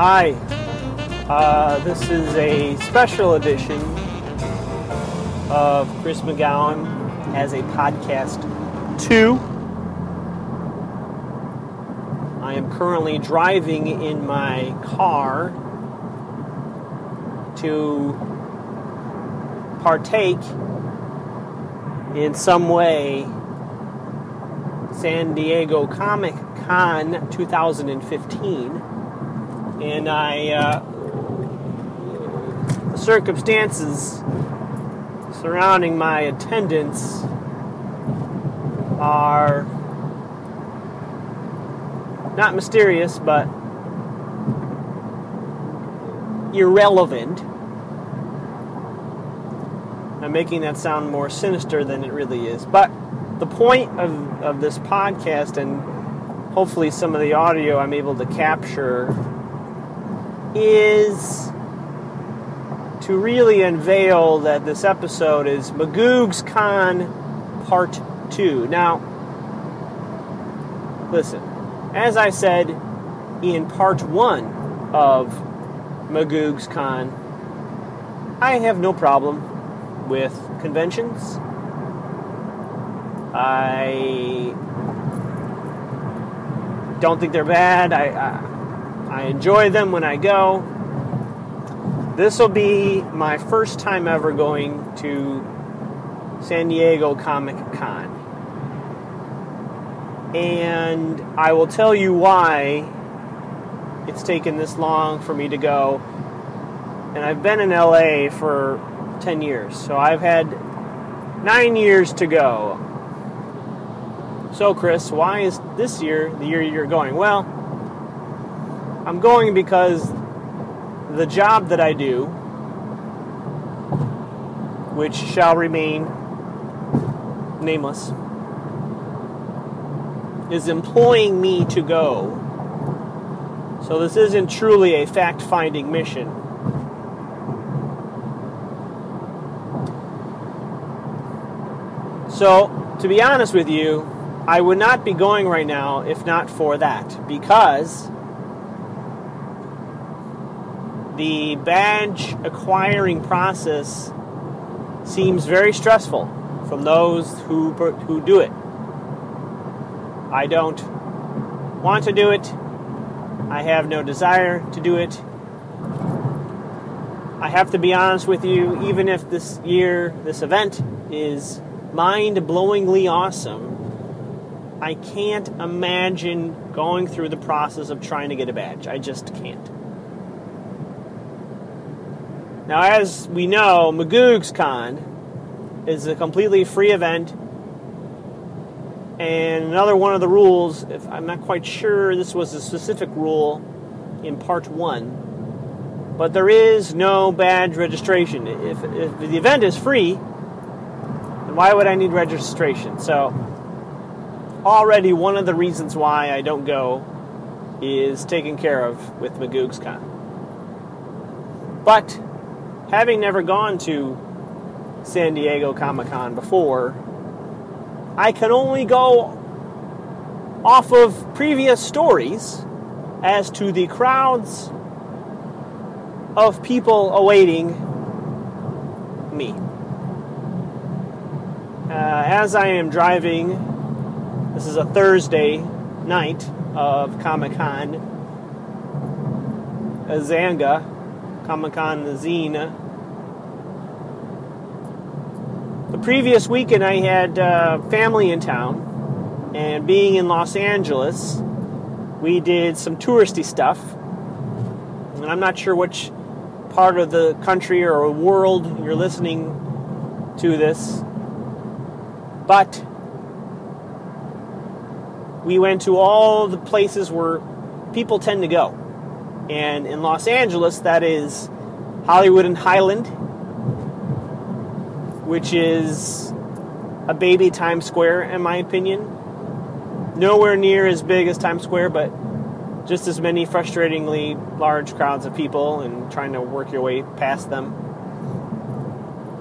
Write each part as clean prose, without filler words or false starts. Hi, this is a special edition of Chris McGowan as a podcast 2. I am currently driving in my car to partake in some way San Diego Comic Con 2015, and the circumstances surrounding my attendance are not mysterious, but irrelevant. I'm making that sound more sinister than it really is, but the point of this podcast, and hopefully some of the audio I'm able to capture, is to really unveil that this episode is Magoog's Con Part 2. Now, listen, as I said in Part 1 of Magoog's Con, I have no problem with conventions. I don't think they're bad. I enjoy them when I go. This will be my first time ever going to San Diego Comic Con, and I will tell you why it's taken this long for me to go. And I've been in LA for 10 years, so I've had 9 years to go. So, Chris, why is this year the year you're going? Well, I'm going because the job that I do, which shall remain nameless, is employing me to go. So this isn't truly a fact-finding mission. So, to be honest with you, I would not be going right now if not for that, because the badge acquiring process seems very stressful from those who do it. I don't want to do it. I have no desire to do it. I have to be honest with you, even if this year, this event is mind-blowingly awesome, I can't imagine going through the process of trying to get a badge. I just can't. Now, as we know, Magoog's Con is a completely free event. And another one of the rules, if I'm not quite sure this was a specific rule in Part 1, but there is no badge registration. If the event is free, then why would I need registration? So already, one of the reasons why I don't go is taken care of with Magoog's Con. But, having never gone to San Diego Comic-Con before, I can only go off of previous stories as to the crowds of people awaiting me. As I am driving... This is a Thursday night of Comic-Con, Azanga, Comic-Con Zine. The previous weekend I had family in town, and being in Los Angeles, we did some touristy stuff. And I'm not sure which part of the country or world you're listening to this, but we went to all the places where people tend to go. And in Los Angeles, that is Hollywood and Highland, which is a baby Times Square, in my opinion. Nowhere near as big as Times Square, but just as many frustratingly large crowds of people and trying to work your way past them.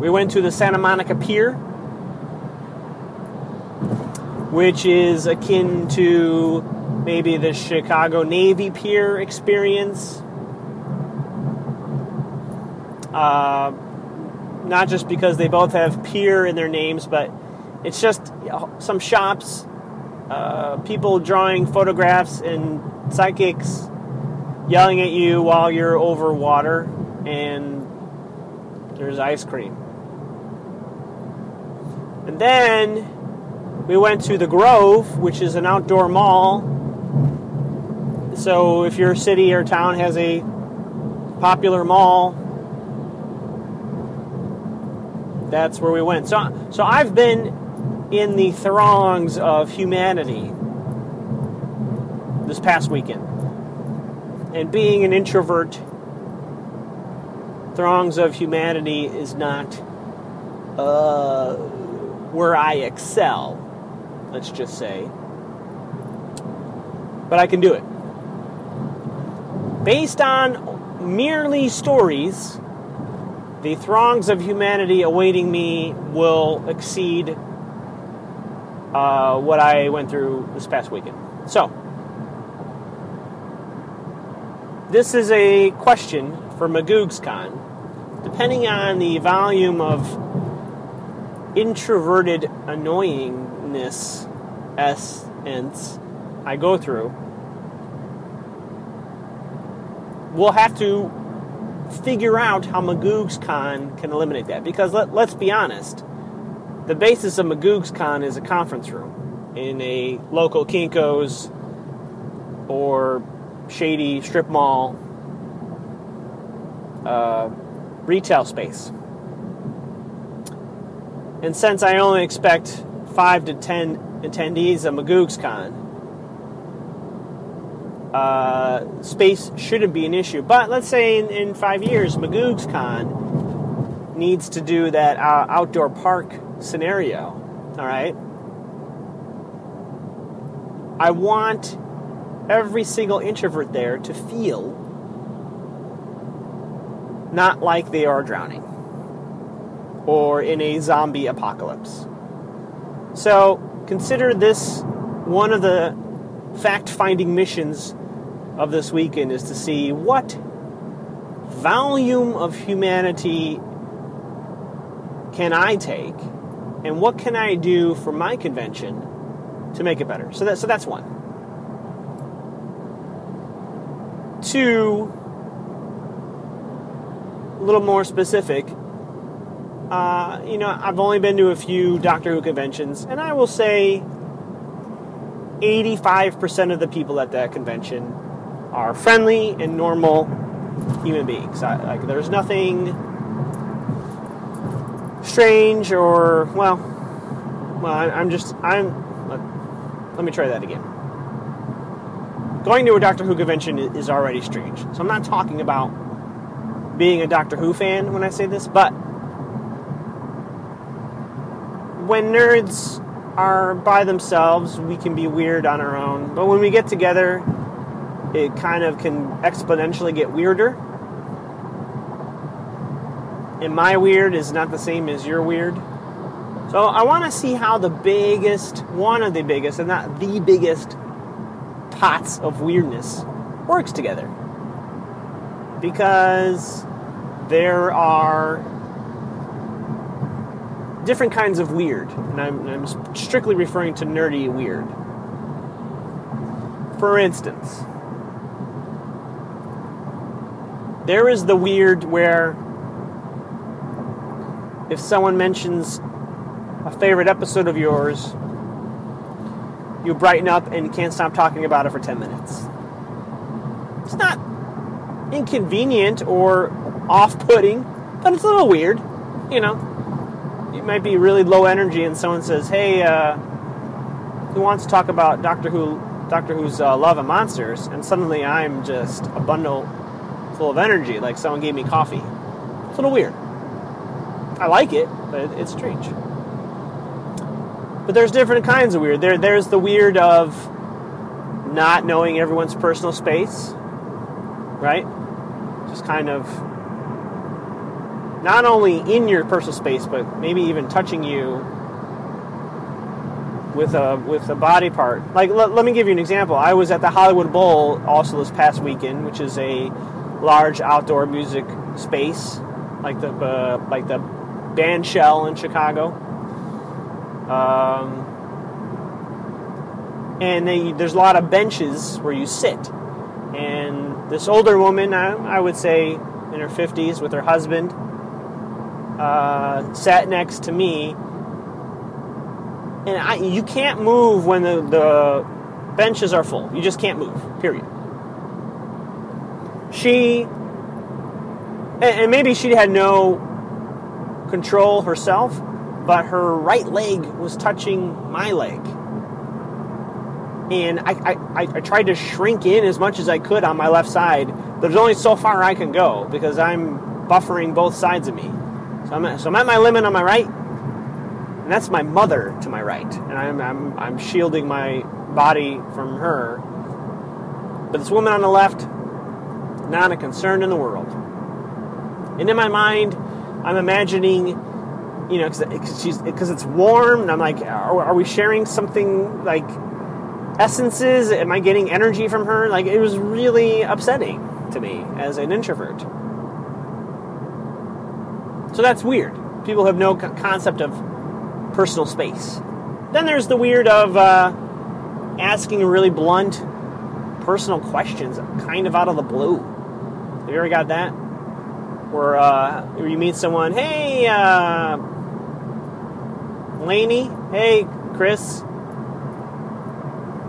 We went to the Santa Monica Pier, which is akin to maybe the Chicago Navy Pier experience. not just because they both have pier in their names, but it's just some shops, people drawing photographs and psychics yelling at you while you're over water, and there's ice cream. And then we went to the Grove, which is an outdoor mall. So if your city or town has a popular mall, that's where we went. So I've been in the throngs of humanity this past weekend. And being an introvert, throngs of humanity is not where I excel, let's just say. But I can do it. Based on merely stories, the throngs of humanity awaiting me will exceed what I went through this past weekend. So, this is a question for Magoog's Con. Depending on the volume of introverted annoyingness I go through, we'll have to figure out how Magoog's Con can eliminate that. Because let's be honest, the basis of Magoog's Con is a conference room in a local Kinko's or shady strip mall retail space. And since I only expect 5 to 10 attendees of Magoog's Con, space shouldn't be an issue. But let's say in 5 years, Magoog's Con needs to do that outdoor park scenario, all right? I want every single introvert there to feel not like they are drowning or in a zombie apocalypse. So consider this one of the fact-finding missions of this weekend, is to see what volume of humanity can I take, and what can I do for my convention to make it better. So that's one. Two, a little more specific. I've only been to a few Doctor Who conventions, and I will say 85% of the people at that convention are friendly and normal human beings. There's nothing strange or, let me try that again. Going to a Doctor Who convention is already strange. So I'm not talking about being a Doctor Who fan when I say this, but when nerds are by themselves, we can be weird on our own. But when we get together, it kind of can exponentially get weirder. And my weird is not the same as your weird. So I want to see how one of the biggest, and not the biggest, pots of weirdness works together. Because there are different kinds of weird, and I'm strictly referring to nerdy weird. For instance, there is the weird where if someone mentions a favorite episode of yours, you brighten up and can't stop talking about it for 10 minutes. It's not inconvenient or off-putting, but it's a little weird, you know. It might be really low energy, and someone says, "Hey, who wants to talk about Doctor Who's Love and Monsters?" And suddenly, I'm just a bundle full of energy, like someone gave me coffee. It's a little weird. I like it, but it's strange. But there's different kinds of weird. There's the weird of not knowing everyone's personal space, right? Just kind of, not only in your personal space, but maybe even touching you with a body part. Like, let me give you an example. I was at the Hollywood Bowl also this past weekend, which is a large outdoor music space like the band shell in Chicago. And there's a lot of benches where you sit. And this older woman, I would say in her 50s, with her husband, sat next to me. And you can't move when the benches are full. You just can't move, period. And maybe she had no control herself, but her right leg was touching my leg. And I tried to shrink in as much as I could on my left side. There's only so far I can go because I'm buffering both sides of me. So I'm at my limit on my right, and that's my mother to my right. And I'm shielding my body from her. But this woman on the left, not a concern in the world. And in my mind, I'm imagining, you know, because it's warm, and I'm like, are we sharing something like essences? Am I getting energy from her? Like, it was really upsetting to me as an introvert. So that's weird. People have no concept of personal space. Then there's the weird of asking really blunt personal questions, kind of out of the blue. Have you ever got that? Where you meet someone, hey, Lainey, hey, Chris,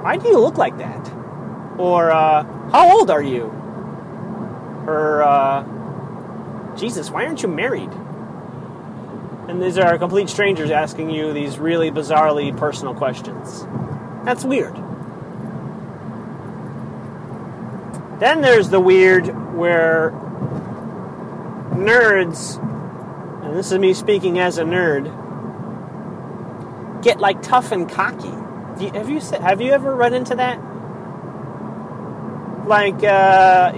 why do you look like that? Or, how old are you? Or, Jesus, why aren't you married? And these are complete strangers asking you these really bizarrely personal questions. That's weird. Then there's the weird where nerds, and this is me speaking as a nerd, get like tough and cocky. Have you ever run into that? Like,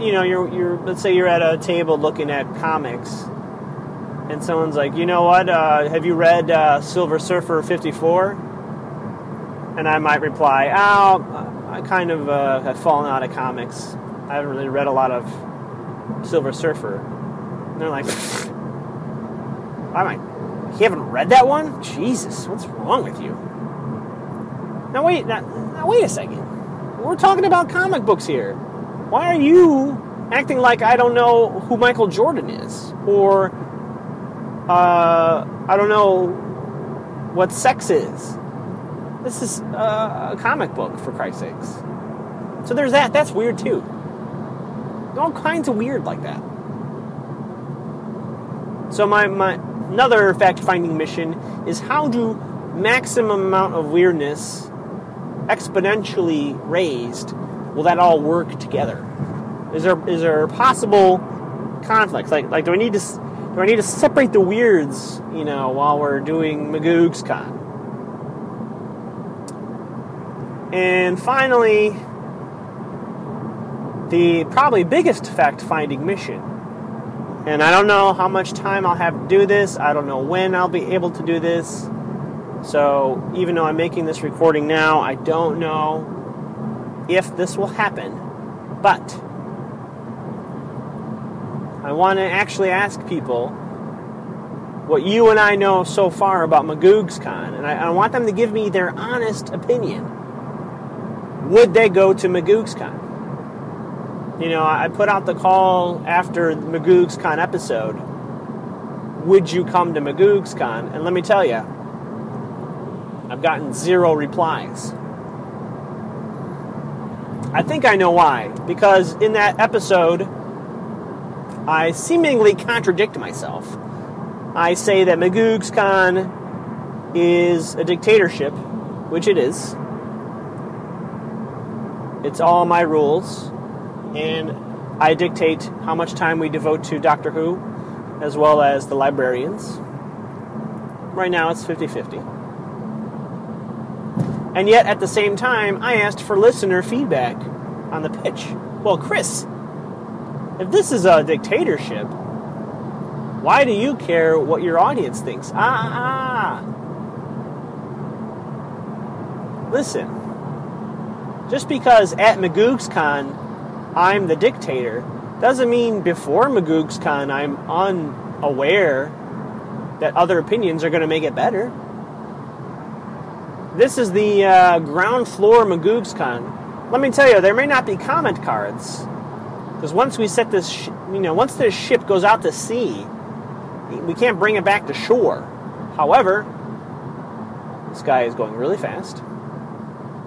you know, you're let's say you're at a table looking at comics, and someone's like, you know what? Have you read Silver Surfer 54? And I might reply, oh, I kind of have fallen out of comics. I haven't really read a lot of Silver Surfer. And they're like, you haven't read that one? Jesus, what's wrong with you? Now wait a second. We're talking about comic books here. Why are you acting like I don't know who Michael Jordan is? Or, I don't know what sex is. This is a comic book, for Christ's sakes. So there's that. That's weird, too. All kinds of weird like that. So my another fact-finding mission is how do maximum amount of weirdness exponentially raised, will that all work together? Is there possible conflicts? Like do I need to separate the weirds, you know, while we're doing Magoog's Con? And finally, the probably biggest fact-finding mission. And I don't know how much time I'll have to do this. I don't know when I'll be able to do this. So, even though I'm making this recording now, I don't know if this will happen. But I want to actually ask people what you and I know so far about Magoog's Con. And I want them to give me their honest opinion. Would they go to Magoog's Con? You know, I put out the call after the Magoog's Con episode. Would you come to Magoog's Con? And let me tell you, I've gotten 0 replies. I think I know why. Because in that episode, I seemingly contradict myself. I say that Magoog's Con is a dictatorship, which it is. It's all my rules. And I dictate how much time we devote to Doctor Who, as well as the Librarians. Right now, it's 50-50. And yet, at the same time, I asked for listener feedback on the pitch. Well, Chris, if this is a dictatorship, why do you care what your audience thinks? Listen, just because at Magoog's Con I'm the dictator doesn't mean before Magoog's Con I'm aware that other opinions are going to make it better. This is the ground floor Magoog's Con. Let me tell you, there may not be comment cards, because once we set this, once this ship goes out to sea, we can't bring it back to shore. However, this guy is going really fast.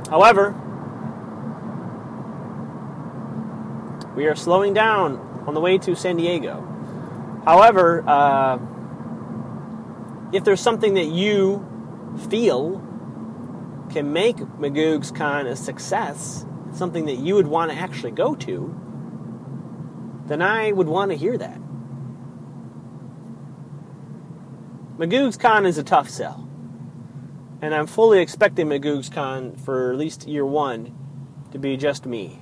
However, we are slowing down on the way to San Diego. However, if there's something that you feel can make Magoog's Con a success, something that you would want to actually go to, then I would want to hear that. Magoog's Con is a tough sell, and I'm fully expecting Magoog's Con for at least year one to be just me.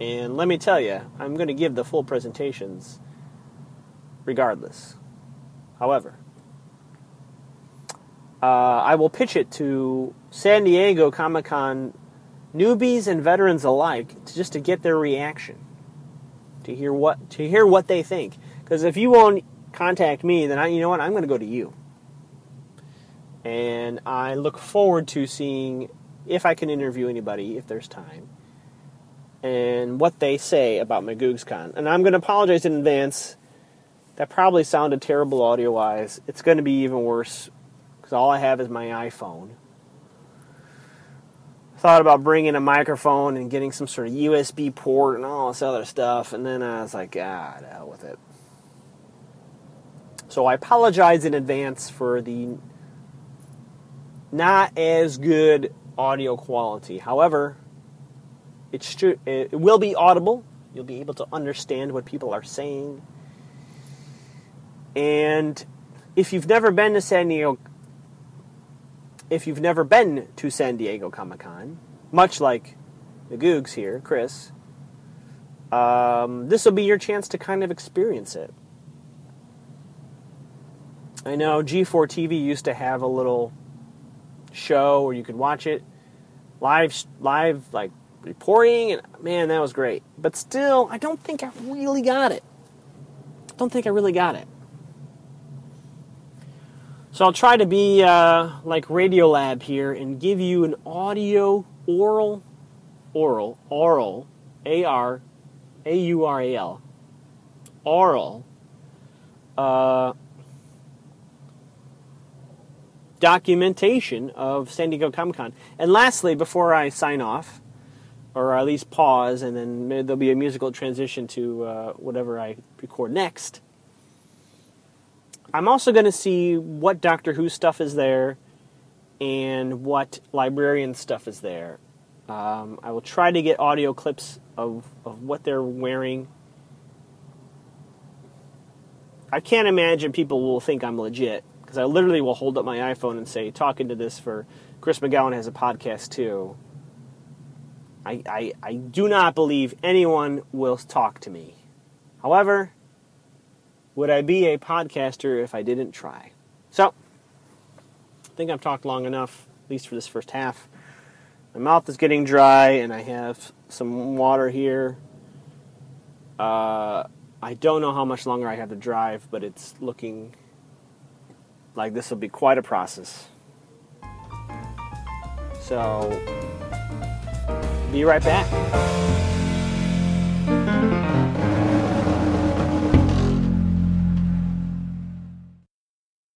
And let me tell you, I'm going to give the full presentations regardless. However, I will pitch it to San Diego Comic Con newbies and veterans alike, just to get their reaction, to hear what they think. Because if you won't contact me, then I'm going to go to you. And I look forward to seeing if I can interview anybody, if there's time, and what they say about Magoog's Con. And I'm going to apologize in advance. That probably sounded terrible audio-wise. It's going to be even worse, because all I have is my iPhone. I thought about bringing a microphone and getting some sort of USB port and all this other stuff, and then I was like, the hell with it. So I apologize in advance for the not as good audio quality. However, it will be audible. You'll be able to understand what people are saying. And if you've never been to San Diego Comic-Con, much like the Googs here, Chris, this will be your chance to kind of experience it. I know G4 TV used to have a little show where you could watch it live, like, reporting, and man, that was great. But still, I don't think I really got it. So I'll try to be like Radiolab here and give you an audio oral A-R-A-U-R-A-L oral documentation of San Diego Comic-Con. And lastly, before I sign off, or at least pause, and then there'll be a musical transition to whatever I record next, I'm also going to see what Doctor Who stuff is there and what Librarian stuff is there. I will try to get audio clips of what they're wearing. I can't imagine people will think I'm legit, because I literally will hold up my iPhone and say, talking to this for Chris McGowan has a podcast too. I do not believe anyone will talk to me. However, would I be a podcaster if I didn't try? So, I think I've talked long enough, at least for this first half. My mouth is getting dry, and I have some water here. I don't know how much longer I have to drive, but it's looking like this will be quite a process. So, be right back.